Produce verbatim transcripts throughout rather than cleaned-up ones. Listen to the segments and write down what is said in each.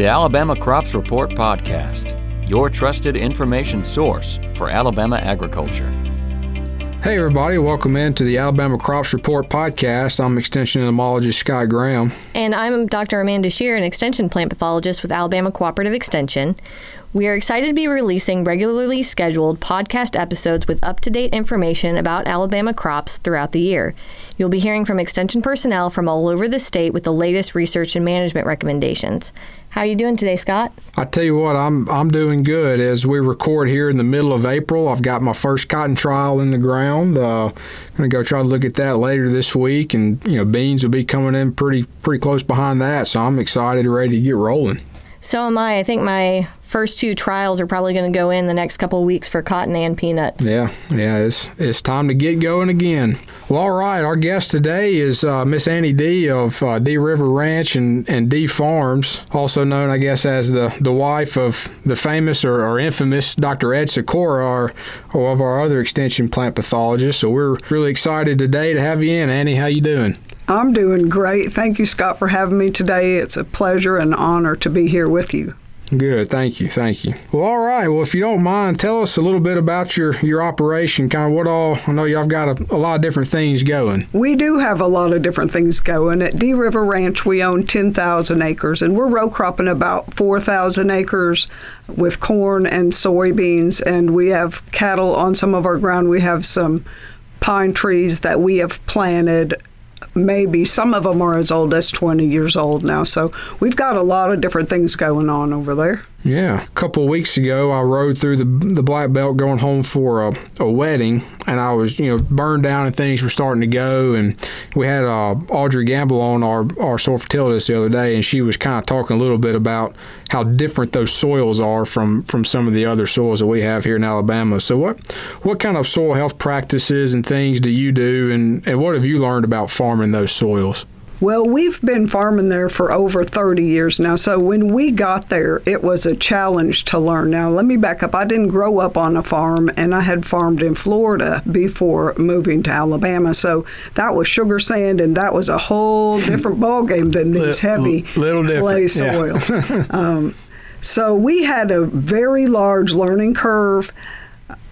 the Alabama Crops Report Podcast, your trusted information source for Alabama agriculture. Hey everybody, welcome in to the Alabama Crops Report Podcast. I'm Extension Entomologist Scott Graham. And I'm Doctor Amanda Shear, an Extension Plant Pathologist with Alabama Cooperative Extension. We are excited to be releasing regularly scheduled podcast episodes with up-to-date information about Alabama crops throughout the year. You'll be hearing from Extension personnel from all over the state with the latest research and management recommendations. How are you doing today, Scott? I tell you what, I'm I'm doing good. As we record here in the middle of April, I've got my first cotton trial in the ground. Uh, I'm going to go try to look at that later this week, and you know, beans will be coming in pretty pretty close behind that. So I'm excited, ready to get rolling. So am I. I think my first two trials are probably going to go in the next couple of weeks for cotton and peanuts. Yeah, yeah, it's it's time to get going again. Well, all right, our guest today is uh, Miss Annie D. of uh, Dee River Ranch and, and Dee Farms, also known, I guess, as the, the wife of the famous or, or infamous Doctor Ed Sikora, or, or of our other Extension plant pathologists. So we're really excited today to have you in. Annie, how you doing? I'm doing great. Thank you, Scott, for having me today. It's a pleasure and honor to be here with you. Good. Thank you. Thank you. Well, all right. Well, if you don't mind, tell us a little bit about your, your operation, kind of what all, I know y'all got a, a lot of different things going. We do have a lot of different things going. At Dee River Ranch, we own ten thousand acres, and we're row cropping about four thousand acres with corn and soybeans, and we have cattle on some of our ground. We have some pine trees that we have planted. Maybe some of them are as old as twenty years old now. So we've got a lot of different things going on over there. Yeah. A couple of weeks ago, I rode through the the Black Belt going home for a, a wedding, and I was, you know, burned down and things were starting to go. And we had uh, Audrey Gamble on, our, our soil fertilist, the other day, and she was kind of talking a little bit about how different those soils are from, from some of the other soils that we have here in Alabama. So what, what kind of soil health practices and things do you do, and, and what have you learned about farming those soils? Well, we've been farming there for over thirty years now, so when we got there, it was a challenge to learn. Now, let me back up. I didn't grow up on a farm, and I had farmed in Florida before moving to Alabama, so that was sugar sand, and that was a whole different ballgame than these heavy little clay soil. Yeah. um, so we had a very large learning curve.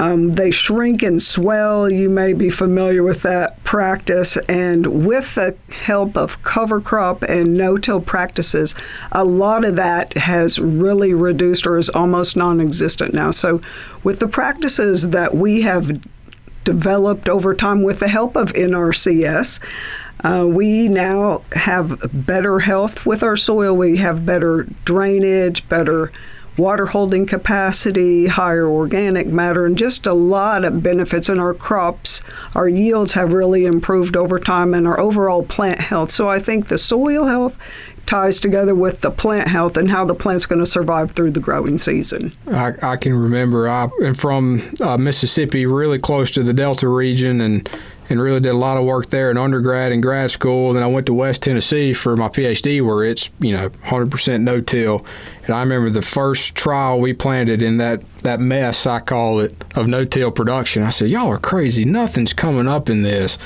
Um, they shrink and swell. You may be familiar with that practice. And with the help of cover crop and no-till practices, a lot of that has really reduced or is almost non-existent now. So with the practices that we have developed over time with the help of N R C S, Uh, we now have better health with our soil. We have better drainage, better water holding capacity, higher organic matter, and just a lot of benefits in our crops. Our yields have really improved over time, and our overall plant health. So I think the soil health ties together with the plant health and how the plant's going to survive through the growing season. I, I can remember I am from uh, Mississippi, really close to the Delta region, and and really did a lot of work there in undergrad and grad school. Then I went to West Tennessee for my PhD, where it's, you know, one hundred percent no-till. And I remember the first trial we planted in that, that mess, I call it, of no-till production. I said, y'all are crazy. Nothing's coming up in this.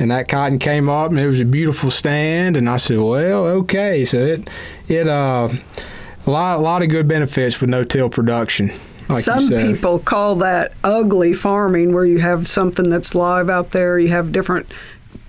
And that cotton came up, and it was a beautiful stand. And I said, well, okay. So it, it uh, a lot, a lot of good benefits with no-till production. Like some people call that ugly farming, where you have something that's live out there. You have different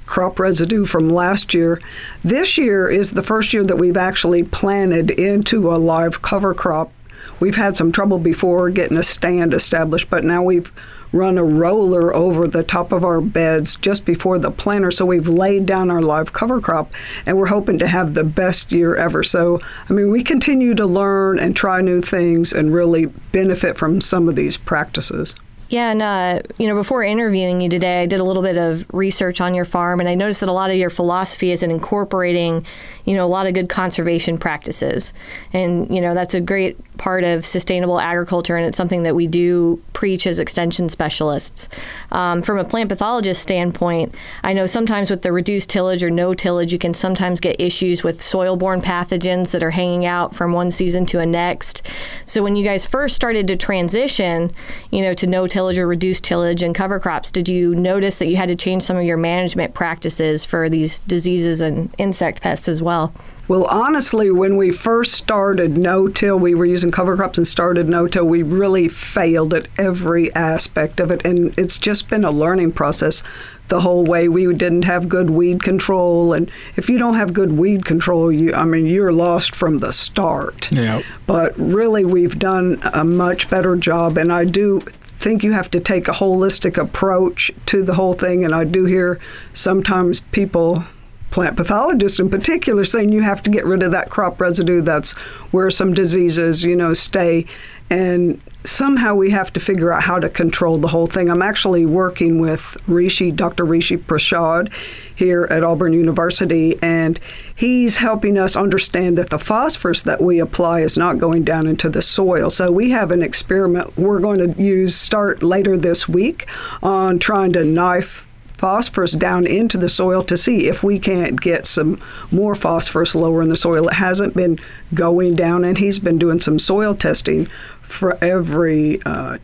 crop residue from last year. This year is the first year that we've actually planted into a live cover crop. We've had some trouble before getting a stand established, but now we've run a roller over the top of our beds just before the planter. So we've laid down our live cover crop, and we're hoping to have the best year ever. So, I mean, we continue to learn and try new things and really benefit from some of these practices. Yeah, and, uh, you know, before interviewing you today, I did a little bit of research on your farm, and I noticed that a lot of your philosophy is in incorporating, you know, a lot of good conservation practices. And, you know, that's a great part of sustainable agriculture, and it's something that we do preach as extension specialists. Um, from a plant pathologist standpoint, I know sometimes with the reduced tillage or no tillage, you can sometimes get issues with soil-borne pathogens that are hanging out from one season to a next. So when you guys first started to transition, you know, to no tillage, or reduced tillage and cover crops, did you notice that you had to change some of your management practices for these diseases and insect pests as well? Well, honestly, when we first started no-till, we were using cover crops and started no-till, we really failed at every aspect of it. And it's just been a learning process the whole way. We didn't have good weed control. And if you don't have good weed control, you I mean, you're lost from the start. Yep. But really, we've done a much better job. And I do think you have to take a holistic approach to the whole thing. And I do hear sometimes people, plant pathologists in particular, saying you have to get rid of that crop residue. That's where some diseases, you know, stay. And somehow we have to figure out how to control the whole thing. I'm actually working with Rishi, Doctor Rishi Prasad here at Auburn University, and he's helping us understand that the phosphorus that we apply is not going down into the soil. So we have an experiment we're going to use, start later this week, on trying to knife phosphorus down into the soil to see if we can't get some more phosphorus lower in the soil. It hasn't been going down, and he's been doing some soil testing for every uh,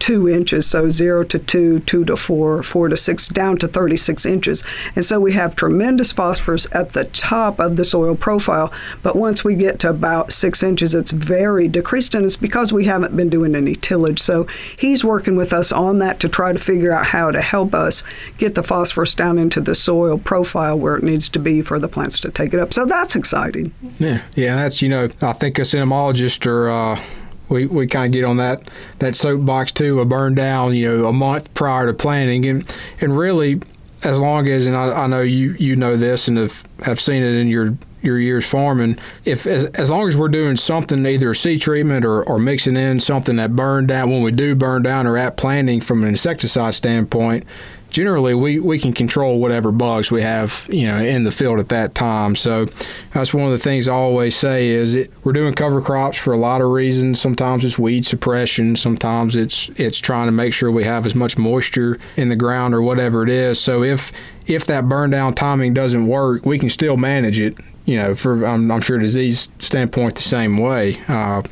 two inches, so zero to two, two to four, four to six, down to thirty-six inches. And so we have tremendous phosphorus at the top of the soil profile, but once we get to about six inches, it's very decreased, and it's because we haven't been doing any tillage. So he's working with us on that to try to figure out how to help us get the phosphorus down into the soil profile where it needs to be for the plants to take it up. So that's exciting. Yeah, yeah, that's, you know, I think us entomologists are, uh, We, we kind of get on that, that soapbox, too, a burn down, you know, a month prior to planting. And and really, as long as, and I, I know you, you know this and have, have seen it in your, your years farming, if as, as long as we're doing something, either seed treatment or, or mixing in something that burned down, when we do burn down or at planting from an insecticide standpoint, generally we, we can control whatever bugs we have, you know, in the field at that time. So that's one of the things I always say is it, we're doing cover crops for a lot of reasons. Sometimes it's weed suppression. Sometimes it's it's trying to make sure we have as much moisture in the ground or whatever it is. So if if that burn down timing doesn't work, we can still manage it, you know, for I'm, I'm sure disease standpoint the same way. Uh,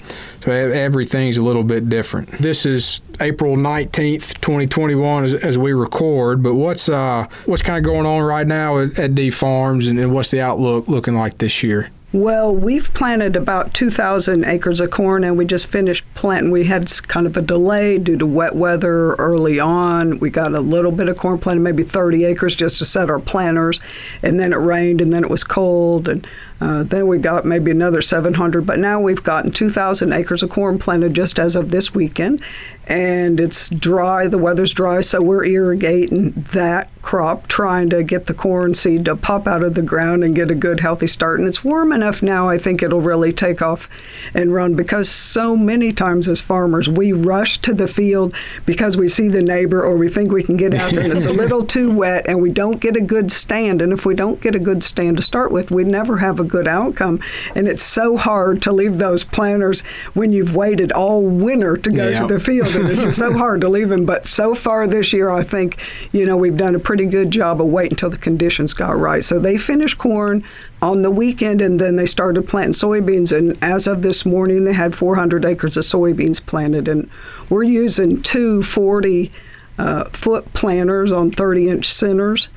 so everything's a little bit different. This is April nineteenth, twenty twenty-one as, as we record, but what's uh, what's kind of going on right now at, at Dee Farms, and, and what's the outlook looking like this year? Well, we've planted about two thousand acres of corn, and we just finished planting. We had kind of a delay due to wet weather early on. We got a little bit of corn planted, maybe thirty acres just to set our planters, and then it rained, and then it was cold, and uh, then we got maybe another seven hundred. But now we've gotten two thousand acres of corn planted just as of this weekend, and it's dry. The weather's dry, so we're irrigating that crop, trying to get the corn seed to pop out of the ground and get a good, healthy start. And it's warm enough now, I think it'll really take off and run, because so many times as farmers, we rush to the field because we see the neighbor or we think we can get out there and it's a little too wet, and we don't get a good stand. And if we don't get a good stand to start with, we never have a good outcome. And it's so hard to leave those planters when you've waited all winter to go yeah. to the field. It's just so hard to leave them. But so far this year, I think, you know, we've done a pretty good job of waiting until the conditions got right. So they finished corn on the weekend, and then they started planting soybeans. And as of this morning, they had four hundred acres of soybeans planted. And we're using two forty-foot uh, planters on thirty-inch centers.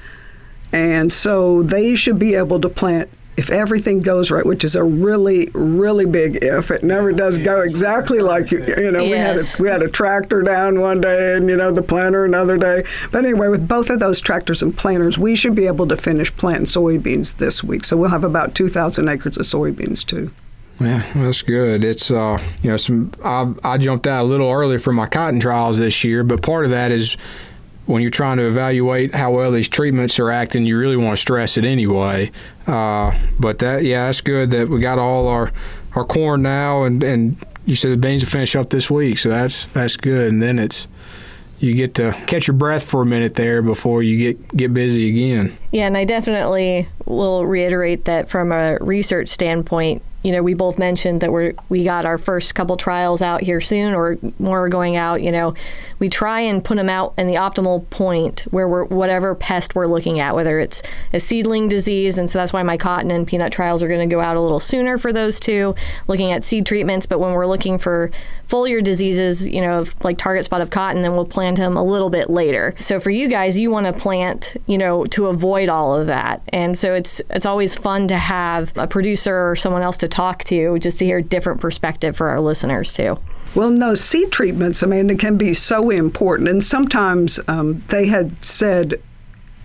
And so they should be able to plant, if everything goes right, which is a really, really big if. It never does go exactly like, you, you know, yes. we had a, we had a tractor down one day and, you know, the planter another day. But anyway, with both of those tractors and planters, we should be able to finish planting soybeans this week. So we'll have about two thousand acres of soybeans, too. Yeah, that's good. It's, uh, you know, some I, I jumped out a little early for my cotton trials this year, but part of that is, when you're trying to evaluate how well these treatments are acting, you really want to stress it anyway. Uh, but that, yeah, that's good that we got all our, our corn now, and, and you said the beans will finish up this week, so that's that's good. And then it's you get to catch your breath for a minute there before you get get busy again. Yeah, and I definitely will reiterate that from a research standpoint. You know, we both mentioned that we're, we got our first couple trials out here soon, or more going out. You know, we try and put them out in the optimal point where we're, whatever pest we're looking at, whether it's a seedling disease. And so that's why my cotton and peanut trials are going to go out a little sooner for those two, looking at seed treatments. But when we're looking for foliar diseases, you know, like target spot of cotton, then we'll plant them a little bit later. So for you guys, you want to plant, you know, to avoid enjoyed all of that. And so it's it's always fun to have a producer or someone else to talk to, just to hear a different perspective for our listeners too. Well, and those seed treatments, Amanda, can be so important. And sometimes um, they had said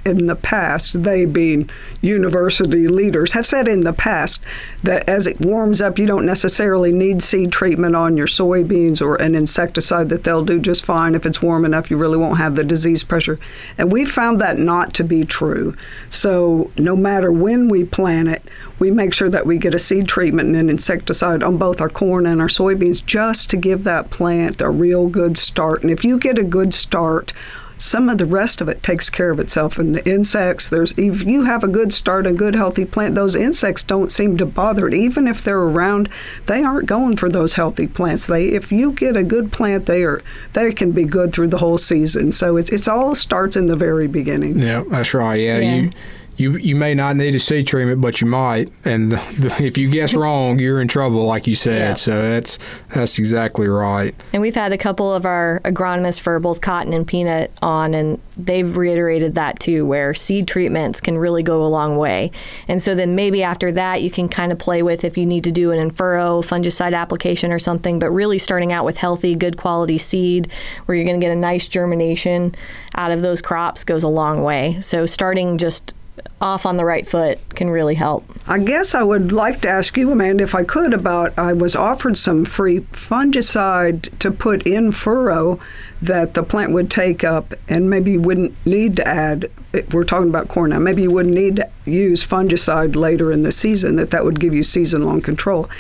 in the past, they being university leaders, have said in the past that as it warms up, you don't necessarily need seed treatment on your soybeans or an insecticide, that they'll do just fine. If it's warm enough, you really won't have the disease pressure. And we found that not to be true. So no matter when we plant it, we make sure that we get a seed treatment and an insecticide on both our corn and our soybeans just to give that plant a real good start. And if you get a good start, some of the rest of it takes care of itself. And the insects, there's if you have a good start, a good healthy plant, those insects don't seem to bother it. Even if they're around, they aren't going for those healthy plants. They, if you get a good plant, they are they can be good through the whole season. So it's it's all starts in the very beginning. Yeah, that's right. Yeah, yeah. you. You you may not need a seed treatment, but you might. And the, the, if you guess wrong, you're in trouble, like you said. Yeah. So that's that's exactly right. And we've had a couple of our agronomists for both cotton and peanut on, and they've reiterated that too, where seed treatments can really go a long way. And so then maybe after that, you can kind of play with if you need to do an in-furrow fungicide application or something, but really starting out with healthy, good quality seed where you're going to get a nice germination out of those crops goes a long way. So starting just off on the right foot can really help. I guess I would like to ask you, Amanda, if I could, about I was offered some free fungicide to put in furrow that the plant would take up, and maybe you wouldn't need to add, if we're talking about corn now, maybe you wouldn't need to use fungicide later in the season, that that would give you season-long control.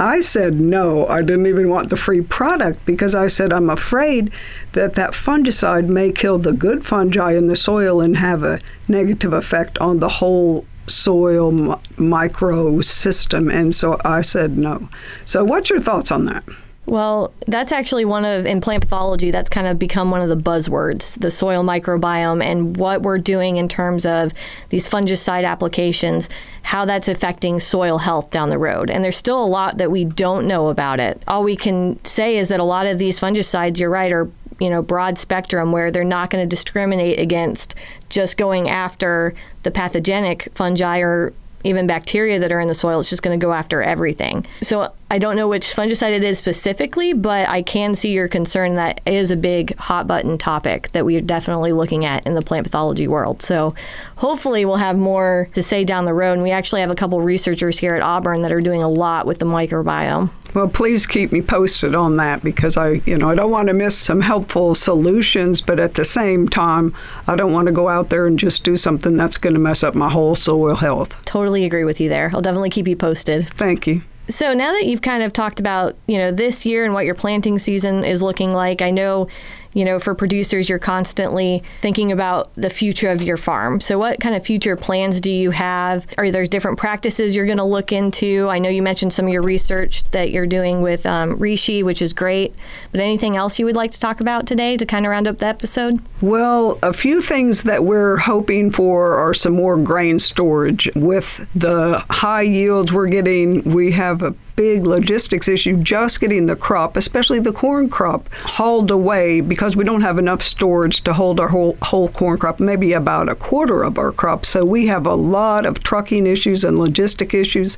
I said no, I didn't even want the free product because I said I'm afraid that that fungicide may kill the good fungi in the soil and have a negative effect on the whole soil mi- microsystem. And so I said no. So what's your thoughts on that? Well, that's actually one of, in plant pathology, that's kind of become one of the buzzwords, the soil microbiome and what we're doing in terms of these fungicide applications, how that's affecting soil health down the road. And there's still a lot that we don't know about it. All we can say is that a lot of these fungicides, you're right, are, you know, broad spectrum where they're not going to discriminate against just going after the pathogenic fungi or even bacteria that are in the soil. It's just going to go after everything. So I don't know which fungicide it is specifically, but I can see your concern. That is a big hot button topic that we are definitely looking at in the plant pathology world. So hopefully we'll have more to say down the road. And we actually have a couple researchers here at Auburn that are doing a lot with the microbiome. Well, please keep me posted on that because I, you know, I don't want to miss some helpful solutions, but at the same time, I don't want to go out there and just do something that's going to mess up my whole soil health. Totally agree with you there. I'll definitely keep you posted. Thank you. So now that you've kind of talked about, you know, this year and what your planting season is looking like, I know, you know, for producers, you're constantly thinking about the future of your farm. So what kind of future plans do you have? Are there different practices you're going to look into? I know you mentioned some of your research that you're doing with um, Rishi, which is great. But anything else you would like to talk about today to kind of round up the episode? Well, a few things that we're hoping for are some more grain storage. With the high yields we're getting, we have a big logistics issue just getting the crop, especially the corn crop, hauled away because we don't have enough storage to hold our whole, whole corn crop, maybe about a quarter of our crop. So we have a lot of trucking issues and logistic issues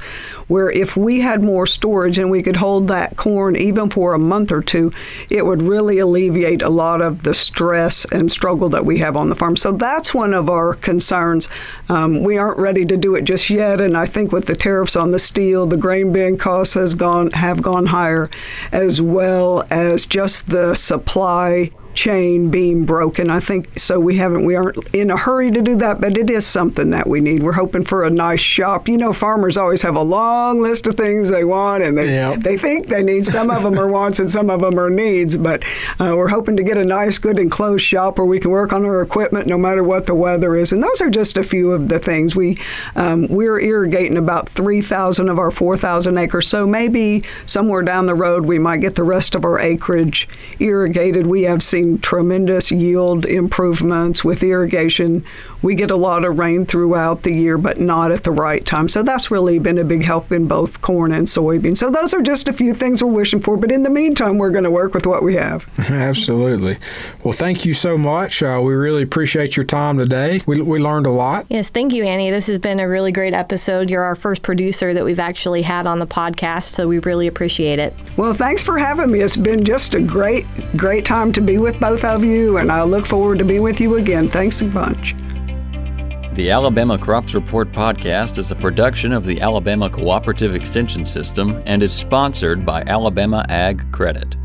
where if we had more storage and we could hold that corn even for a month or two, it would really alleviate a lot of the stress and struggle that we have on the farm. So that's one of our concerns. Um, we aren't ready to do it just yet, and I think with the tariffs on the steel, the grain bin costs has gone have gone higher, as well as just the supply chain being broken. I think so we haven't we aren't in a hurry to do that, but it is something that we need. We're hoping for a nice shop. You know, farmers always have a long list of things they want, and they yep. they think they need. Some of them are wants and some of them are needs, but uh, we're hoping to get a nice, good enclosed shop where we can work on our equipment no matter what the weather is. And those are just a few of the things. We, um, we're irrigating about three thousand of our four thousand acres, so maybe somewhere down the road we might get the rest of our acreage irrigated. We have seen seeing tremendous yield improvements with irrigation. We get a lot of rain throughout the year, but not at the right time. So that's really been a big help in both corn and soybeans. So those are just a few things we're wishing for. But in the meantime, we're going to work with what we have. Absolutely. Well, thank you so much. Uh, we really appreciate your time today. We, we learned a lot. Yes, thank you, Annie. This has been a really great episode. You're our first producer that we've actually had on the podcast, so we really appreciate it. Well, thanks for having me. It's been just a great, great time to be with both of you, and I look forward to being with you again. Thanks a bunch. The Alabama Crops Report podcast is a production of the Alabama Cooperative Extension System and is sponsored by Alabama Ag Credit.